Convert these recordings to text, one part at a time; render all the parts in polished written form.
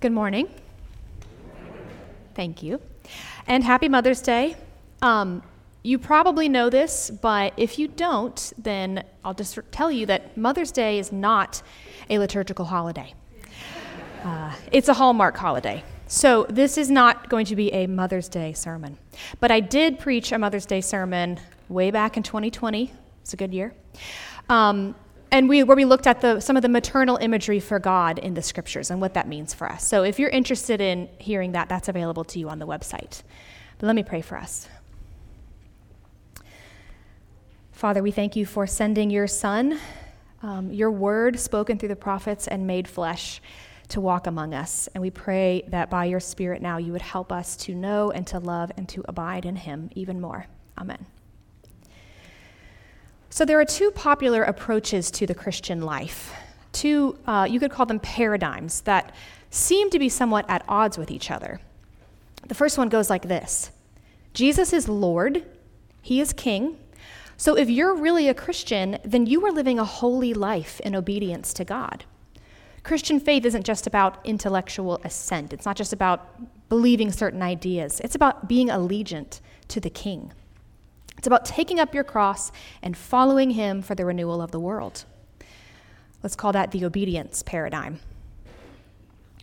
Good morning. Thank you. And happy Mother's Day. You probably know this, but if you don't, then I'll just tell you that Mother's Day is not a liturgical holiday. It's a Hallmark holiday. So this is not going to be a Mother's Day sermon. But I did preach a Mother's Day sermon way back in 2020. It's a good year. And we looked at some of the maternal imagery for God in the scriptures and what that means for us. So if you're interested in hearing that, that's available to you on the website. But let me pray for us. Father, we thank you for sending your Son, your word spoken through the prophets and made flesh to walk among us. And we pray that by your Spirit now you would help us to know and to love and to abide in him even more. Amen. So there are two popular approaches to the Christian life, two you could call them paradigms that seem to be somewhat at odds with each other. The first one goes like this: Jesus is Lord, he is King, so if you're really a Christian, then you are living a holy life in obedience to God. Christian faith isn't just about intellectual assent, it's not just about believing certain ideas, it's about being allegiant to the King. It's about taking up your cross and following him for the renewal of the world. Let's call that the obedience paradigm.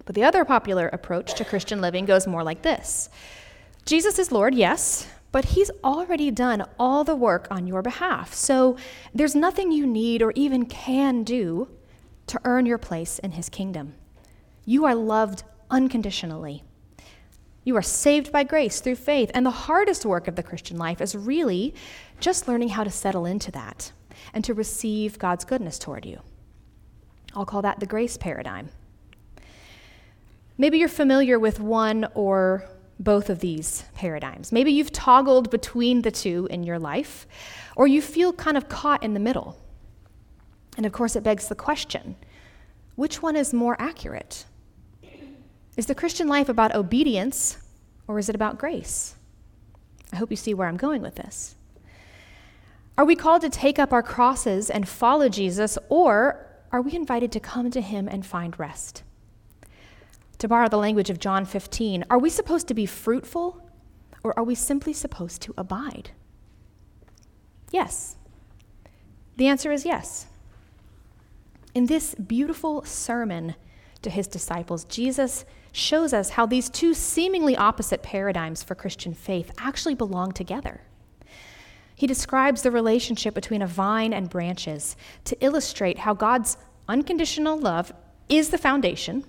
But the other popular approach to Christian living goes more like this: Jesus is Lord, yes, but he's already done all the work on your behalf, so there's nothing you need or even can do to earn your place in his kingdom. You are loved unconditionally. You are saved by grace through faith, and the hardest work of the Christian life is really just learning how to settle into that and to receive God's goodness toward you. I'll call that the grace paradigm. Maybe you're familiar with one or both of these paradigms. Maybe you've toggled between the two in your life, or you feel kind of caught in the middle. And of course, it begs the question, which one is more accurate? Is the Christian life about obedience, or is it about grace? I hope you see where I'm going with this. Are we called to take up our crosses and follow Jesus, or are we invited to come to him and find rest? To borrow the language of John 15, are we supposed to be fruitful, or are we simply supposed to abide? Yes. The answer is yes. In this beautiful sermon to his disciples, Jesus shows us how these two seemingly opposite paradigms for Christian faith actually belong together. He describes the relationship between a vine and branches to illustrate how God's unconditional love is the foundation,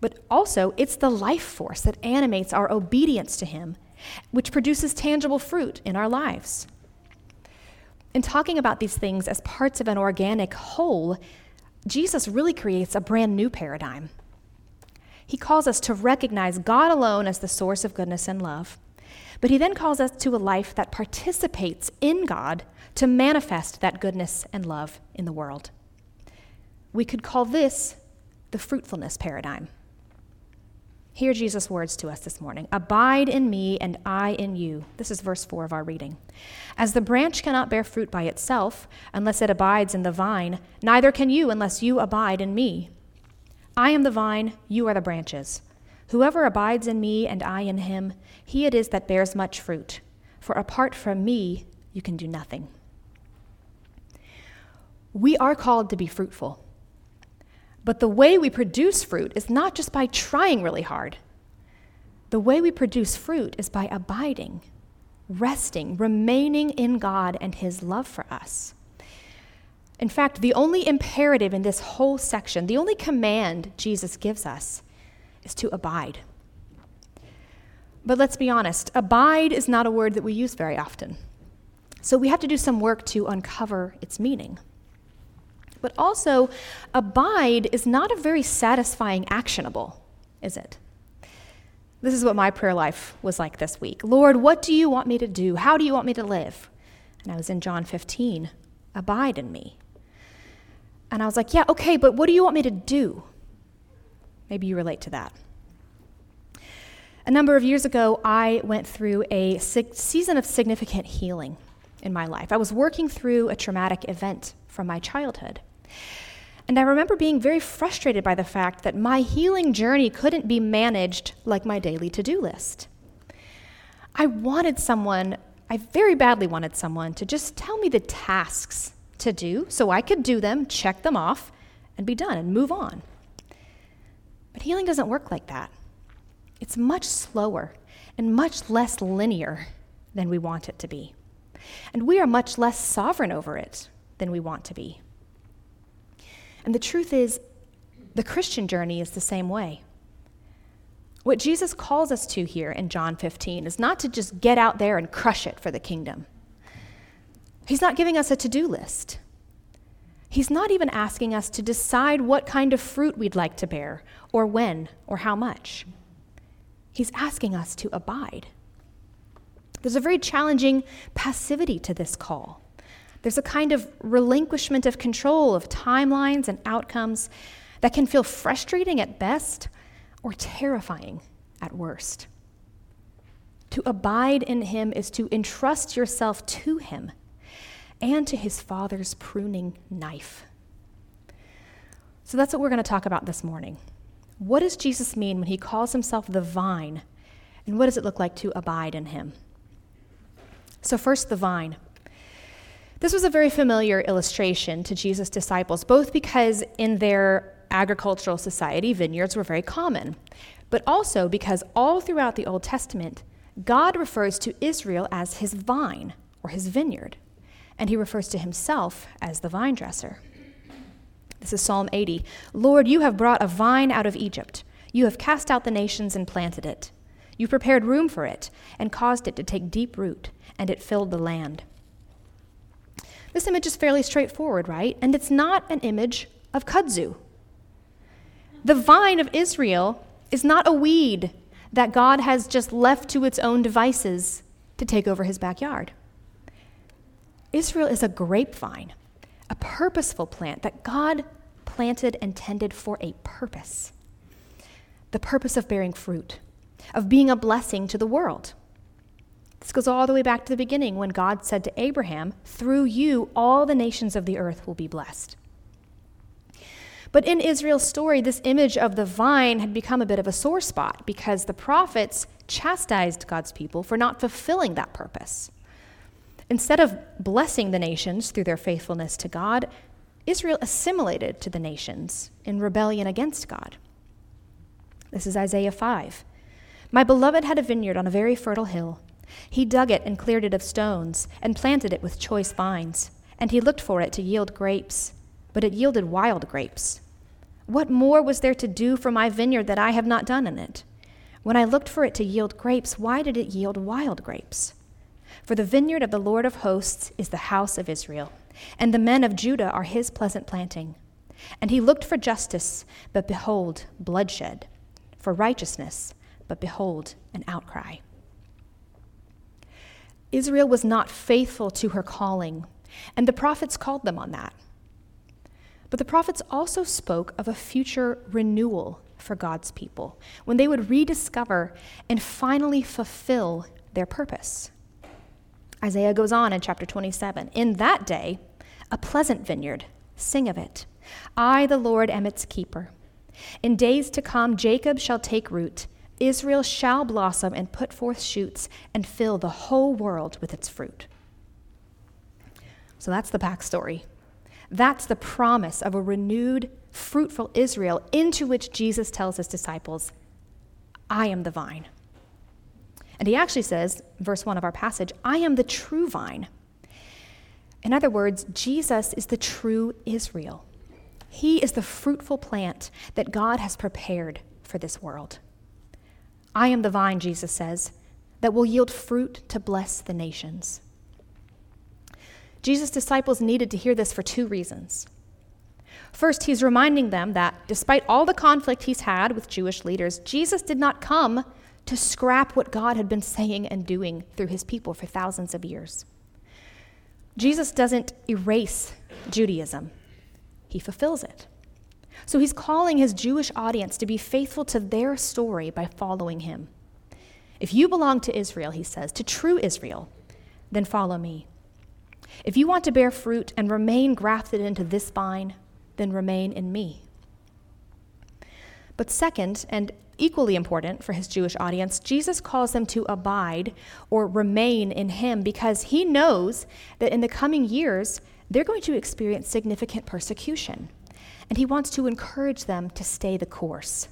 but also it's the life force that animates our obedience to him, which produces tangible fruit in our lives. In talking about these things as parts of an organic whole, Jesus really creates a brand new paradigm. He calls us to recognize God alone as the source of goodness and love, but he then calls us to a life that participates in God to manifest that goodness and love in the world. We could call this the fruitfulness paradigm. Hear Jesus' words to us this morning: "Abide in me and I in you." This is verse 4 of our reading. "As the branch cannot bear fruit by itself unless it abides in the vine, neither can you unless you abide in me. I am the vine, you are the branches. Whoever abides in me and I in him, he it is that bears much fruit. For apart from me, you can do nothing." We are called to be fruitful. But the way we produce fruit is not just by trying really hard. The way we produce fruit is by abiding, resting, remaining in God and his love for us. In fact, the only imperative in this whole section, the only command Jesus gives us, is to abide. But let's be honest, abide is not a word that we use very often. So we have to do some work to uncover its meaning. But also, abide is not a very satisfying actionable, is it? This is what my prayer life was like this week. Lord, what do you want me to do? How do you want me to live? And I was in John 15, abide in me. And I was like, yeah, okay, but what do you want me to do? Maybe you relate to that. A number of years ago, I went through a season of significant healing in my life. I was working through a traumatic event from my childhood. And I remember being very frustrated by the fact that my healing journey couldn't be managed like my daily to-do list. I very badly wanted someone to just tell me the tasks to do so I could do them, check them off, and be done and move on. But healing doesn't work like that. It's much slower and much less linear than we want it to be. And we are much less sovereign over it than we want to be. And the truth is, the Christian journey is the same way. What Jesus calls us to here in John 15 is not to just get out there and crush it for the kingdom. He's not giving us a to-do list. He's not even asking us to decide what kind of fruit we'd like to bear, or when, or how much. He's asking us to abide. There's a very challenging passivity to this call. There's a kind of relinquishment of control of timelines and outcomes that can feel frustrating at best or terrifying at worst. To abide in him is to entrust yourself to him and to his Father's pruning knife. So that's what we're going to talk about this morning. What does Jesus mean when he calls himself the vine, and what does it look like to abide in him? So first, the vine. This was a very familiar illustration to Jesus' disciples, both because in their agricultural society, vineyards were very common, but also because all throughout the Old Testament, God refers to Israel as his vine or his vineyard, and he refers to himself as the vine dresser. This is Psalm 80. "Lord, you have brought a vine out of Egypt. You have cast out the nations and planted it. You prepared room for it and caused it to take deep root, and it filled the land." This image is fairly straightforward, right? And it's not an image of kudzu. The vine of Israel is not a weed that God has just left to its own devices to take over his backyard. Israel is a grapevine, a purposeful plant that God planted and tended for a purpose. The purpose of bearing fruit, of being a blessing to the world. This goes all the way back to the beginning when God said to Abraham, "Through you, all the nations of the earth will be blessed." But in Israel's story, this image of the vine had become a bit of a sore spot because the prophets chastised God's people for not fulfilling that purpose. Instead of blessing the nations through their faithfulness to God, Israel assimilated to the nations in rebellion against God. This is Isaiah 5. "My beloved had a vineyard on a very fertile hill. He dug it and cleared it of stones and planted it with choice vines. And he looked for it to yield grapes, but it yielded wild grapes. What more was there to do for my vineyard that I have not done in it? When I looked for it to yield grapes, why did it yield wild grapes? For the vineyard of the Lord of hosts is the house of Israel, and the men of Judah are his pleasant planting. And he looked for justice, but behold, bloodshed. For righteousness, but behold, an outcry." Israel was not faithful to her calling, and the prophets called them on that. But the prophets also spoke of a future renewal for God's people, when they would rediscover and finally fulfill their purpose. Isaiah goes on in chapter 27, "In that day, a pleasant vineyard, sing of it. I, the Lord, am its keeper. In days to come, Jacob shall take root. Israel shall blossom and put forth shoots and fill the whole world with its fruit." So that's the backstory. That's the promise of a renewed, fruitful Israel into which Jesus tells his disciples, "I am the vine." And he actually says, verse 1 of our passage, "I am the true vine." In other words, Jesus is the true Israel. He is the fruitful plant that God has prepared for this world. "I am the vine," Jesus says, "that will yield fruit to bless the nations." Jesus' disciples needed to hear this for two reasons. First, he's reminding them that despite all the conflict he's had with Jewish leaders, Jesus did not come to scrap what God had been saying and doing through his people for thousands of years. Jesus doesn't erase Judaism. He fulfills it. So he's calling his Jewish audience to be faithful to their story by following him. "If you belong to Israel," he says, "to true Israel, then follow me. If you want to bear fruit and remain grafted into this vine, then remain in me. But second, and equally important for his Jewish audience, Jesus calls them to abide or remain in him because he knows that in the coming years, they're going to experience significant persecution, and he wants to encourage them to stay the course.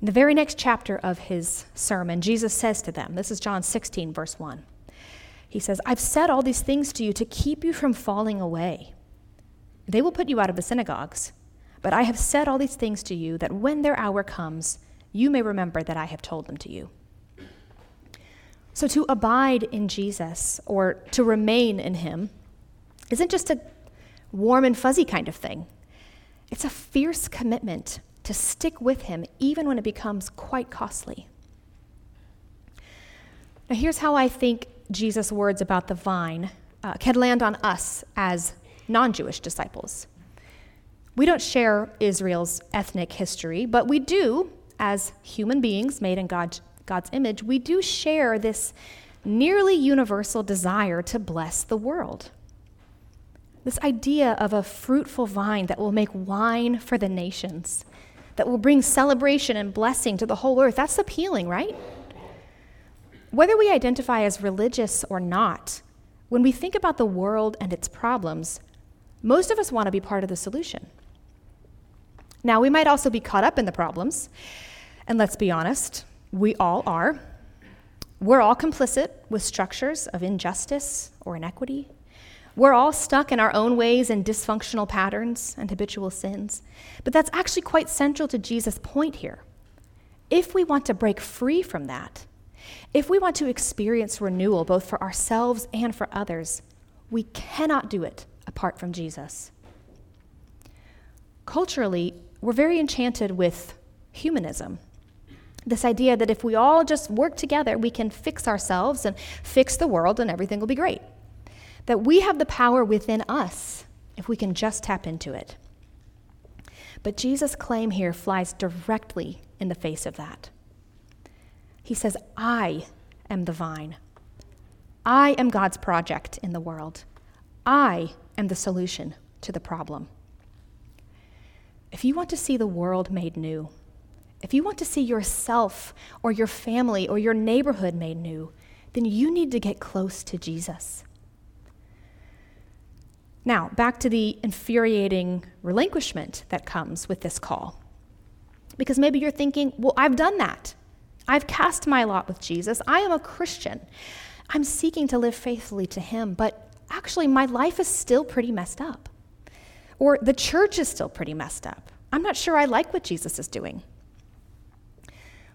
In the very next chapter of his sermon, Jesus says to them, this is John 16, verse 1. He says, I've said all these things to you to keep you from falling away. They will put you out of the synagogues. But I have said all these things to you that when their hour comes, you may remember that I have told them to you. So to abide in Jesus or to remain in him isn't just a warm and fuzzy kind of thing. It's a fierce commitment to stick with him even when it becomes quite costly. Now here's how I think Jesus' words about the vine can land on us as non-Jewish disciples. We don't share Israel's ethnic history, but we do, as human beings made in God's image, we do share this nearly universal desire to bless the world. This idea of a fruitful vine that will make wine for the nations, that will bring celebration and blessing to the whole earth, that's appealing, right? Whether we identify as religious or not, when we think about the world and its problems, most of us want to be part of the solution. Now, we might also be caught up in the problems, and let's be honest, we all are. We're all complicit with structures of injustice or inequity. We're all stuck in our own ways and dysfunctional patterns and habitual sins. But that's actually quite central to Jesus' point here. If we want to break free from that, if we want to experience renewal both for ourselves and for others, we cannot do it apart from Jesus. Culturally, we're very enchanted with humanism. This idea that if we all just work together, we can fix ourselves and fix the world and everything will be great. That we have the power within us if we can just tap into it. But Jesus' claim here flies directly in the face of that. He says, I am the vine. I am God's project in the world. I am the solution to the problem. If you want to see the world made new, if you want to see yourself or your family or your neighborhood made new, then you need to get close to Jesus. Now, back to the infuriating relinquishment that comes with this call. Because maybe you're thinking, well, I've done that. I've cast my lot with Jesus. I am a Christian. I'm seeking to live faithfully to him, but actually, my life is still pretty messed up. Or the church is still pretty messed up. I'm not sure I like what Jesus is doing.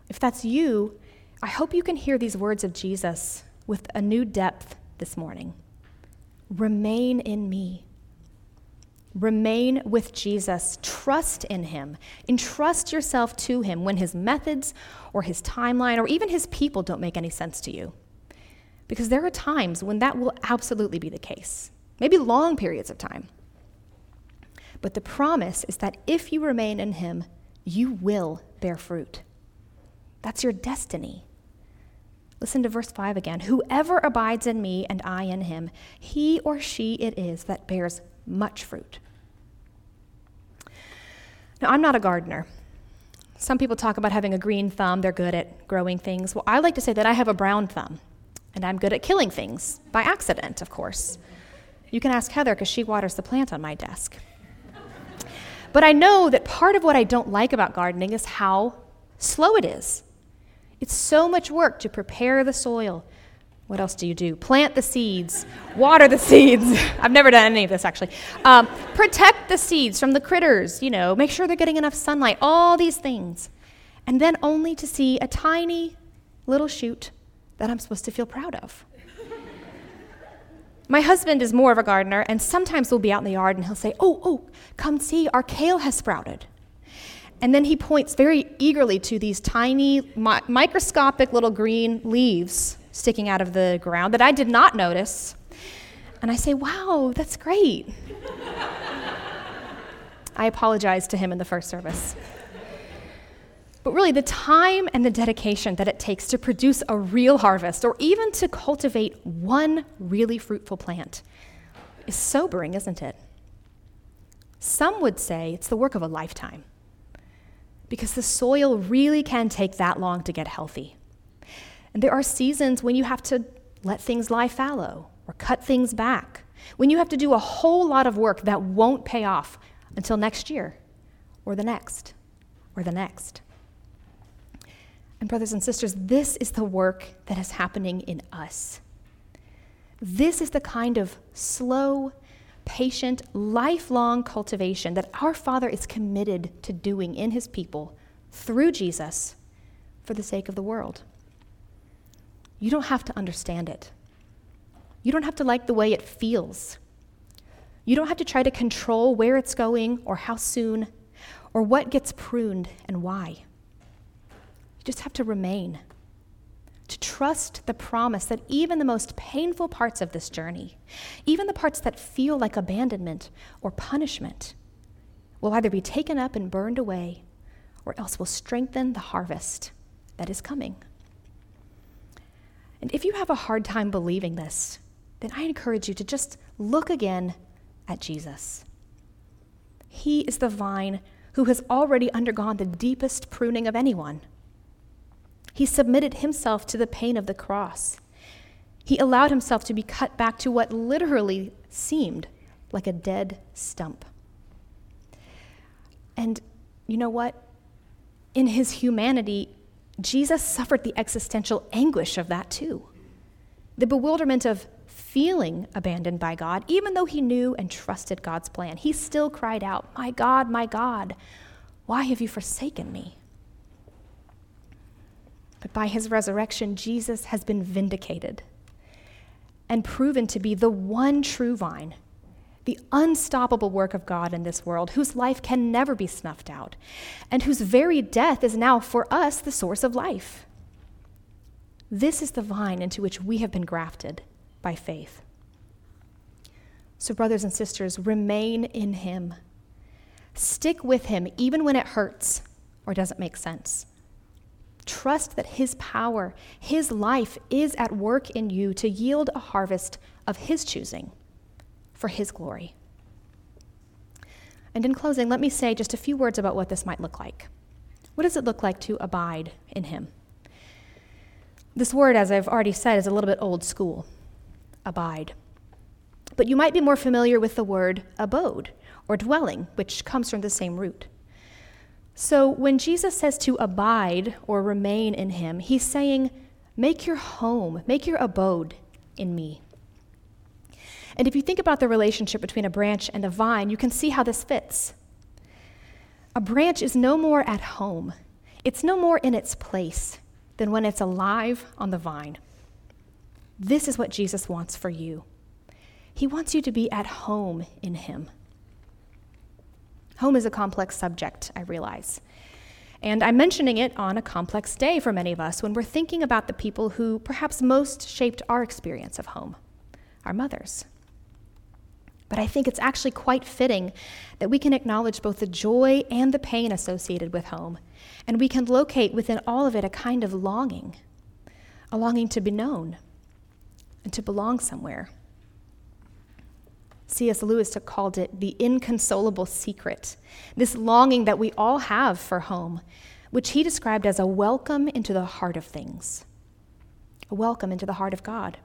If that's you, I hope you can hear these words of Jesus with a new depth this morning. Remain in me. Remain with Jesus. Trust in him. Entrust yourself to him when his methods or his timeline or even his people don't make any sense to you. Because there are times when that will absolutely be the case, maybe long periods of time. But the promise is that if you remain in him, you will bear fruit. That's your destiny. Listen to verse 5 again. Whoever abides in me and I in him, he or she it is that bears much fruit. Now, I'm not a gardener. Some people talk about having a green thumb. They're good at growing things. Well, I like to say that I have a brown thumb. And I'm good at killing things, by accident, of course. You can ask Heather, because she waters the plant on my desk. But I know that part of what I don't like about gardening is how slow it is. It's so much work to prepare the soil. What else do you do? Plant the seeds, water the seeds. I've never done any of this, actually. Protect the seeds from the critters, make sure they're getting enough sunlight, all these things. And then only to see a tiny little shoot that I'm supposed to feel proud of. My husband is more of a gardener, and sometimes we'll be out in the yard, and he'll say, oh, come see, our kale has sprouted. And then he points very eagerly to these tiny, microscopic little green leaves sticking out of the ground that I did not notice. And I say, wow, that's great. I apologized to him in the first service. But really, the time and the dedication that it takes to produce a real harvest or even to cultivate one really fruitful plant is sobering, isn't it? Some would say it's the work of a lifetime, because the soil really can take that long to get healthy. And there are seasons when you have to let things lie fallow or cut things back, when you have to do a whole lot of work that won't pay off until next year or the next or the next. And brothers and sisters, this is the work that is happening in us. This is the kind of slow, patient, lifelong cultivation that our Father is committed to doing in his people through Jesus for the sake of the world. You don't have to understand it. You don't have to like the way it feels. You don't have to try to control where it's going or how soon or what gets pruned and why. You just have to remain, to trust the promise that even the most painful parts of this journey, even the parts that feel like abandonment or punishment, will either be taken up and burned away or else will strengthen the harvest that is coming. And if you have a hard time believing this, then I encourage you to just look again at Jesus. He is the vine who has already undergone the deepest pruning of anyone. He submitted himself to the pain of the cross. He allowed himself to be cut back to what literally seemed like a dead stump. And you know what? In his humanity, Jesus suffered the existential anguish of that too. The bewilderment of feeling abandoned by God, even though he knew and trusted God's plan. He still cried out, my God, why have you forsaken me?" But by his resurrection, Jesus has been vindicated and proven to be the one true vine, the unstoppable work of God in this world, whose life can never be snuffed out, and whose very death is now for us the source of life. This is the vine into which we have been grafted by faith. So, brothers and sisters, remain in him. Stick with him even when it hurts or doesn't make sense. Trust that his power, his life, is at work in you to yield a harvest of his choosing for his glory. And in closing, let me say just a few words about what this might look like. What does it look like to abide in him? This word, as I've already said, is a little bit old school, abide. But you might be more familiar with the word abode or dwelling, which comes from the same root. So when Jesus says to abide or remain in him, he's saying, make your home, make your abode in me. And if you think about the relationship between a branch and a vine, you can see how this fits. A branch is no more at home. It's no more in its place than when it's alive on the vine. This is what Jesus wants for you. He wants you to be at home in him. Home is a complex subject, I realize. And I'm mentioning it on a complex day for many of us when we're thinking about the people who perhaps most shaped our experience of home, our mothers. But I think it's actually quite fitting that we can acknowledge both the joy and the pain associated with home, and we can locate within all of it a kind of longing, a longing to be known and to belong somewhere. C.S. Lewis called it the inconsolable secret, this longing that we all have for home, which he described as a welcome into the heart of things, a welcome into the heart of God.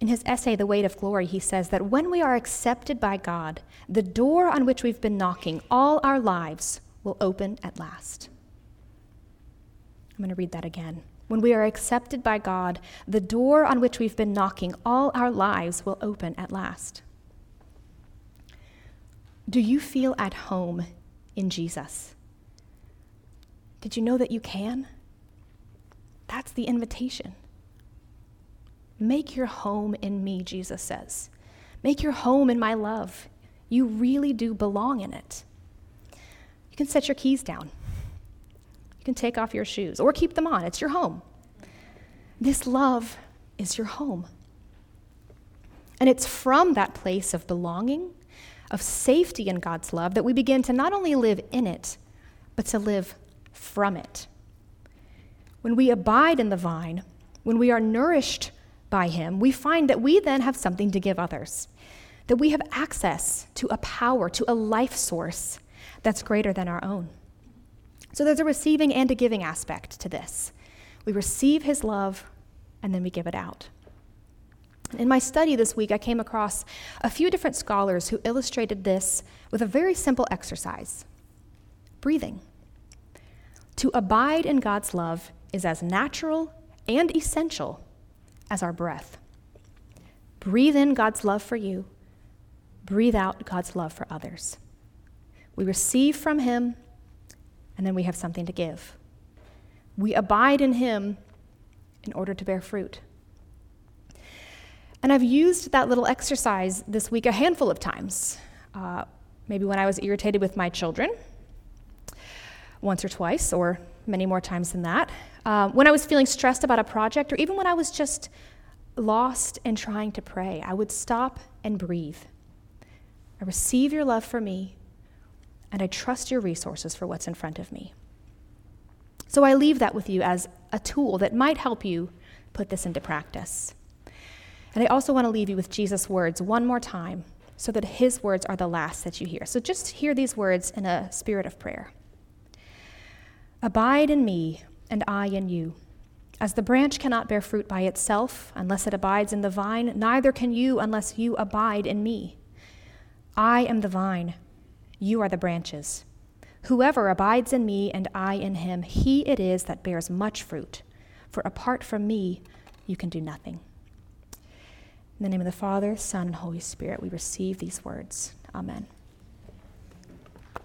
In his essay, The Weight of Glory, he says that when we are accepted by God, the door on which we've been knocking all our lives will open at last. I'm going to read that again. When we are accepted by God, the door on which we've been knocking all our lives will open at last. Do you feel at home in Jesus? Did you know that you can? That's the invitation. Make your home in me, Jesus says. Make your home in my love. You really do belong in it. You can set your keys down. You can take off your shoes or keep them on. It's your home. This love is your home. And it's from that place of belonging, of safety in God's love, that we begin to not only live in it, but to live from it. When we abide in the vine, when we are nourished by him, we find that we then have something to give others, that we have access to a power, to a life source that's greater than our own. So there's a receiving and a giving aspect to this. We receive his love, and then we give it out. In my study this week, I came across a few different scholars who illustrated this with a very simple exercise: breathing. To abide in God's love is as natural and essential as our breath. Breathe in God's love for you. Breathe out God's love for others. We receive from him, and then we have something to give. We abide in him in order to bear fruit. And I've used that little exercise this week a handful of times. Maybe when I was irritated with my children, once or twice, or many more times than that. When I was feeling stressed about a project, or even when I was just lost and trying to pray, I would stop and breathe. I receive your love for me, and I trust your resources for what's in front of me. So I leave that with you as a tool that might help you put this into practice. And I also want to leave you with Jesus' words one more time, so that his words are the last that you hear. So just hear these words in a spirit of prayer. Abide in me, and I in you. As the branch cannot bear fruit by itself unless it abides in the vine, neither can you unless you abide in me. I am the vine, you are the branches. Whoever abides in me and I in him, he it is that bears much fruit. For apart from me, you can do nothing. In the name of the Father, Son, and Holy Spirit, we receive these words. Amen.